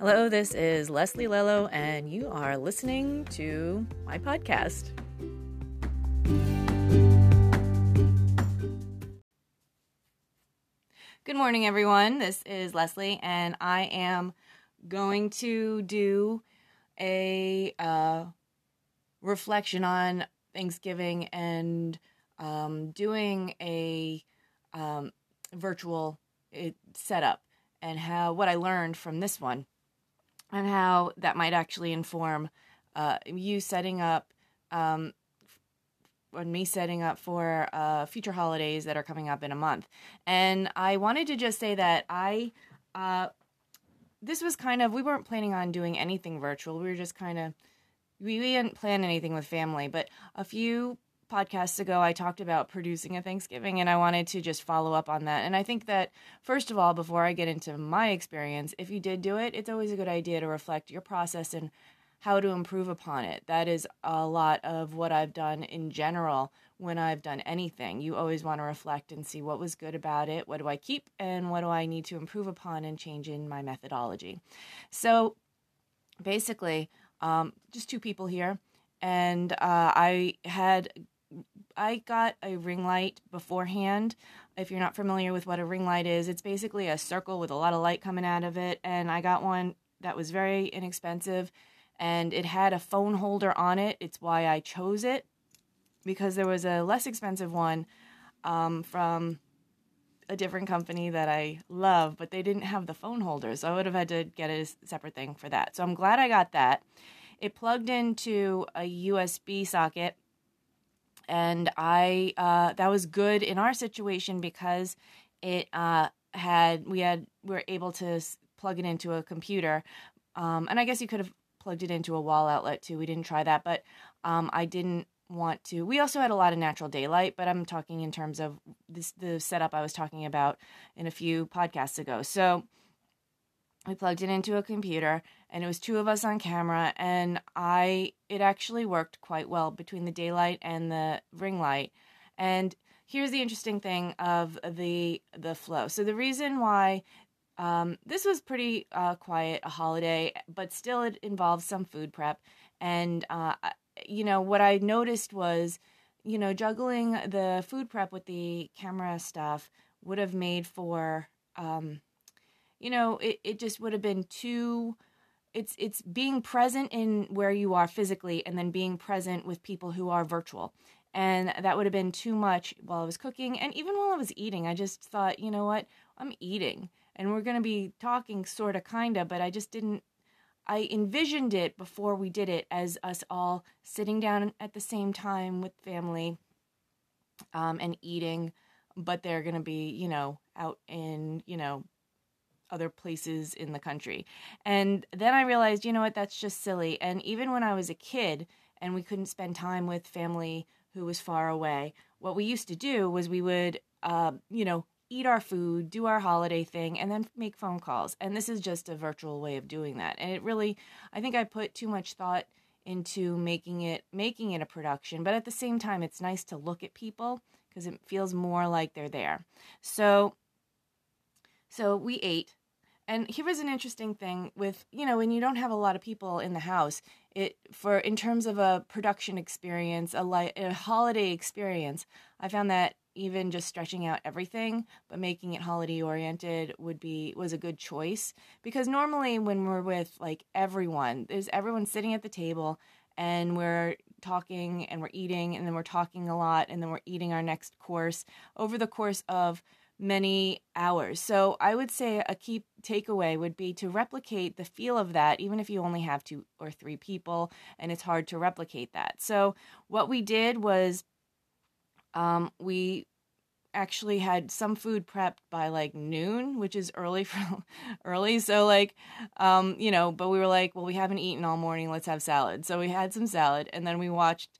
Hello, this is Leslie Lello, and you are listening to my podcast. Good morning, everyone. This is Leslie, and I am going to do a reflection on Thanksgiving and doing a virtual setup and how what I learned from this one and how that might actually inform you setting up and me setting up for future holidays that are coming up in a month. And I wanted to just say that this was kind of, we weren't planning on doing anything virtual. We were just kind of, we didn't plan anything with family, but a few podcasts ago, I talked about producing a Thanksgiving, and I wanted to just follow up on that. And I think that, first of all, before I get into my experience, if you did do it, it's always a good idea to reflect your process and how to improve upon it. That is a lot of what I've done in general when I've done anything. You always want to reflect and see what was good about it, what do I keep, and what do I need to improve upon and change in my methodology. So basically, just two people here, and I got a ring light beforehand. If you're not familiar with what a ring light is, it's basically a circle with a lot of light coming out of it. And I got one that was very inexpensive, and it had a phone holder on it. It's why I chose it, because there was a less expensive one from a different company that I love, but they didn't have the phone holder. So I would have had to get a separate thing for that. So I'm glad I got that. It plugged into a USB socket. And I that was good in our situation because it we were able to plug it into a computer, and I guess you could have plugged it into a wall outlet too. We didn't try that, but I didn't want to. We also had a lot of natural daylight, but I'm talking in terms of this, the setup I was talking about in a few podcasts ago. So we plugged it into a computer, and it was two of us on camera, and it actually worked quite well between the daylight and the ring light. And here's the interesting thing of the flow. So the reason why this was pretty quiet, a holiday, but still it involves some food prep. And, you know, what I noticed was, you know, juggling the food prep with the camera stuff would have made for, you know, it just would have been too... It's being present in where you are physically and then being present with people who are virtual. And that would have been too much while I was cooking. And even while I was eating, I just thought, you know what, I'm eating. And we're going to be talking sort of, kind of, but I just didn't, I envisioned it before we did it as us all sitting down at the same time with family and eating. But they're going to be, you know, out in, you know, other places in the country. And then I realized, you know what, that's just silly. And even when I was a kid and we couldn't spend time with family who was far away, what we used to do was we would, you know, eat our food, do our holiday thing, and then make phone calls. And this is just a virtual way of doing that. And it really, I think I put too much thought into making it a production. But at the same time, it's nice to look at people because it feels more like they're there. So we ate. And here was an interesting thing with, you know, when you don't have a lot of people in the house, in terms of a production experience, a holiday experience, I found that even just stretching out everything, but making it holiday oriented was a good choice, because normally when we're with like everyone, there's everyone sitting at the table and we're talking and we're eating and then we're talking a lot and then we're eating our next course over the course of many hours. So I would say a key takeaway would be to replicate the feel of that, even if you only have 2 or 3 people, and it's hard to replicate that. So what we did was we actually had some food prepped by like noon, which is early. So like, you know, but we were like, well, we haven't eaten all morning. Let's have salad. So we had some salad, and then we watched,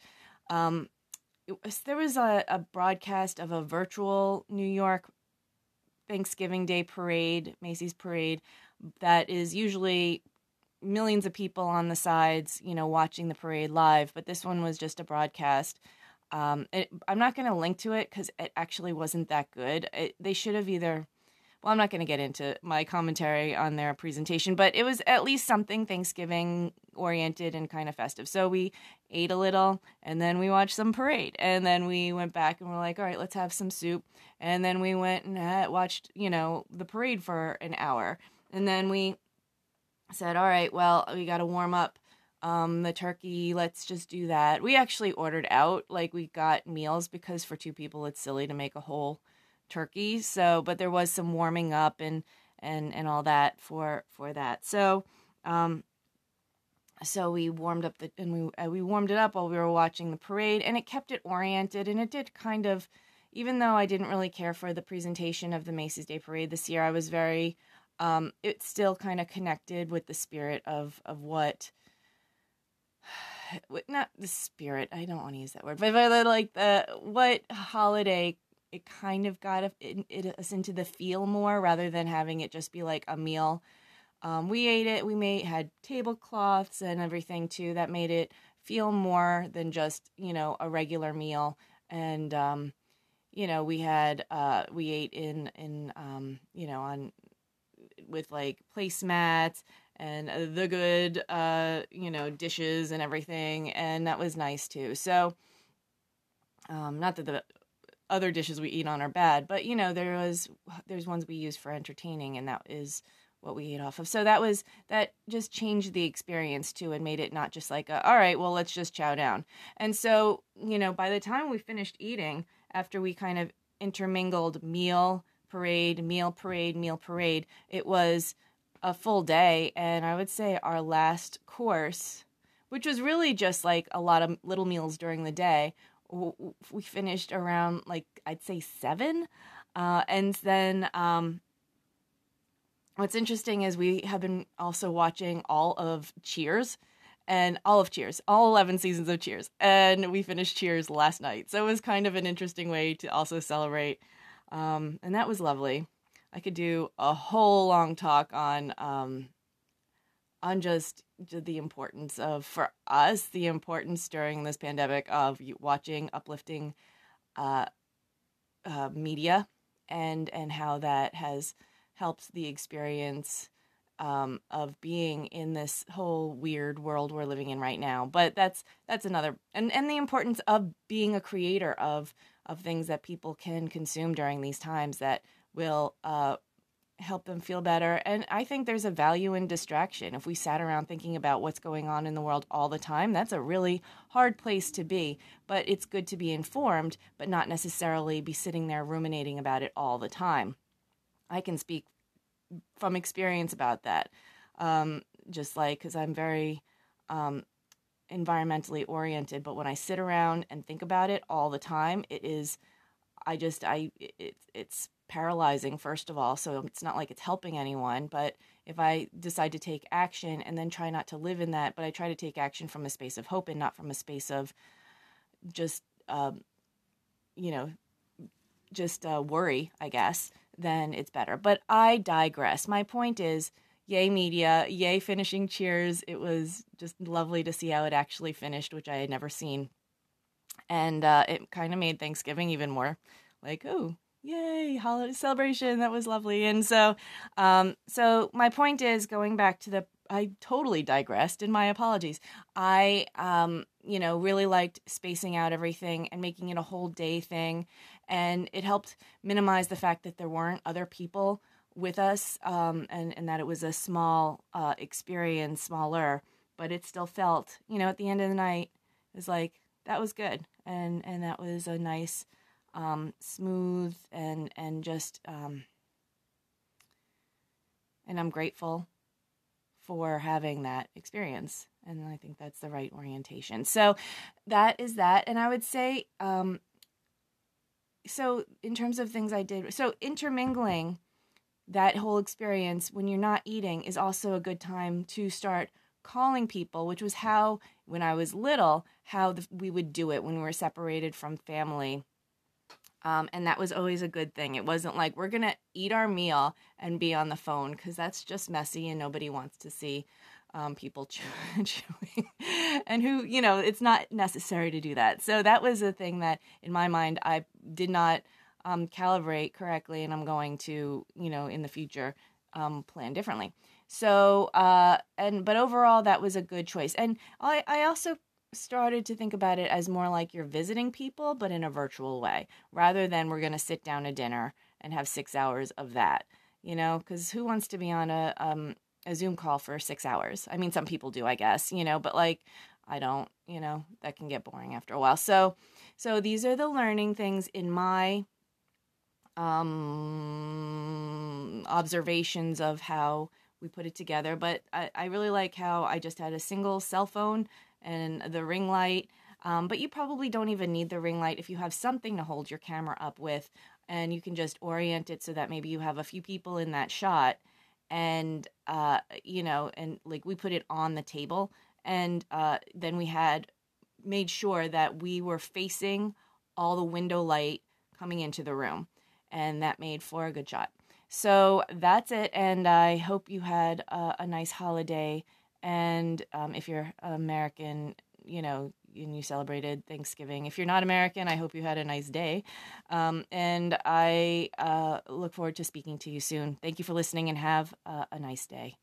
there was a broadcast of a virtual New York Thanksgiving Day parade, Macy's Parade, that is usually millions of people on the sides, you know, watching the parade live. But this one was just a broadcast. I'm not going to link to it because it actually wasn't that good. They should have either, well, I'm not going to get into my commentary on their presentation, but it was at least something Thanksgiving-oriented and kind of festive. So we ate a little, and then we watched some parade. And then we went back and we're like, all right, let's have some soup. And then we went and watched, you know, the parade for an hour. And then we said, all right, well, we got to warm up the turkey. Let's just do that. We actually ordered out. Like, we got meals because for two people, it's silly to make a whole turkey. So, but there was some warming up and all that for that. So, so we warmed up we warmed it up while we were watching the parade, and it kept it oriented, and it did kind of, even though I didn't really care for the presentation of the Macy's Day Parade this year, I was very, it still kind of connected with the spirit of what, not the spirit, I don't want to use that word, but like what holiday. It kind of got us into the feel more rather than having it just be like a meal. We ate it. We had tablecloths and everything, too. That made it feel more than just, you know, a regular meal. And, you know, we ate with like placemats and the good, you know, dishes and everything. And that was nice, too. So, not that the other dishes we eat on are bad, but you know, there's ones we use for entertaining, and that is what we ate off of. So that just changed the experience too, and made it not just like all right, well, let's just chow down. And so, you know, by the time we finished eating, after we kind of intermingled meal, parade, meal, parade, meal, parade, it was a full day. And I would say our last course, which was really just like a lot of little meals during the day, we finished around, like, I'd say 7. And then what's interesting is we have been also watching all of Cheers, all 11 seasons of Cheers. And we finished Cheers last night. So it was kind of an interesting way to also celebrate. And that was lovely. I could do a whole long talk on just the importance of, for us, the importance during this pandemic of watching uplifting media and how that has helped the experience of being in this whole weird world we're living in right now. But that's another, and the importance of being a creator of things that people can consume during these times that will help them feel better. And I think there's a value in distraction. If we sat around thinking about what's going on in the world all the time, that's a really hard place to be. But it's good to be informed, but not necessarily be sitting there ruminating about it all the time. I can speak from experience about that. Just like, because I'm very environmentally oriented, but when I sit around and think about it all the time, it's paralyzing, first of all, so it's not like it's helping anyone. But if I decide to take action and then try not to live in that, but I try to take action from a space of hope and not from a space of just, worry, I guess, then it's better. But I digress. My point is, yay media, yay finishing Cheers. It was just lovely to see how it actually finished, which I had never seen. And it kind of made Thanksgiving even more like, oh, yay, holiday celebration. That was lovely. And so, so my point is, going back to I totally digressed, and my apologies. I, really liked spacing out everything and making it a whole day thing. And it helped minimize the fact that there weren't other people with us, and that it was a small, experience, smaller, but it still felt, at the end of the night, it was like, that was good. And that was a nice, smooth and just, and I'm grateful for having that experience. And I think that's the right orientation. So that is that. And I would say, so in terms of things I did, so intermingling that whole experience when you're not eating is also a good time to start calling people, which was how, when I was little, we would do it when we were separated from family. And that was always a good thing. It wasn't like we're going to eat our meal and be on the phone, because that's just messy and nobody wants to see people chewing. And who, it's not necessary to do that. So that was a thing that in my mind I did not calibrate correctly, and I'm going to, you know, in the future, plan differently. So, but overall, that was a good choice. And I also started to think about it as more like you're visiting people, but in a virtual way, rather than we're going to sit down to dinner and have 6 hours of that, you know, because who wants to be on a Zoom call for 6 hours? I mean, some people do, I guess, you know, but like, I don't, you know, that can get boring after a while. So these are the learning things in my observations of how we put it together. But I really like how I just had a single cell phone and the ring light. But you probably don't even need the ring light if you have something to hold your camera up with, and you can just orient it so that maybe you have a few people in that shot. And, you know, and like we put it on the table, and then we had made sure that we were facing all the window light coming into the room, and that made for a good shot. So that's it, and I hope you had a nice holiday, and if you're American, you know, and you celebrated Thanksgiving. If you're not American, I hope you had a nice day, and I look forward to speaking to you soon. Thank you for listening, and have a nice day.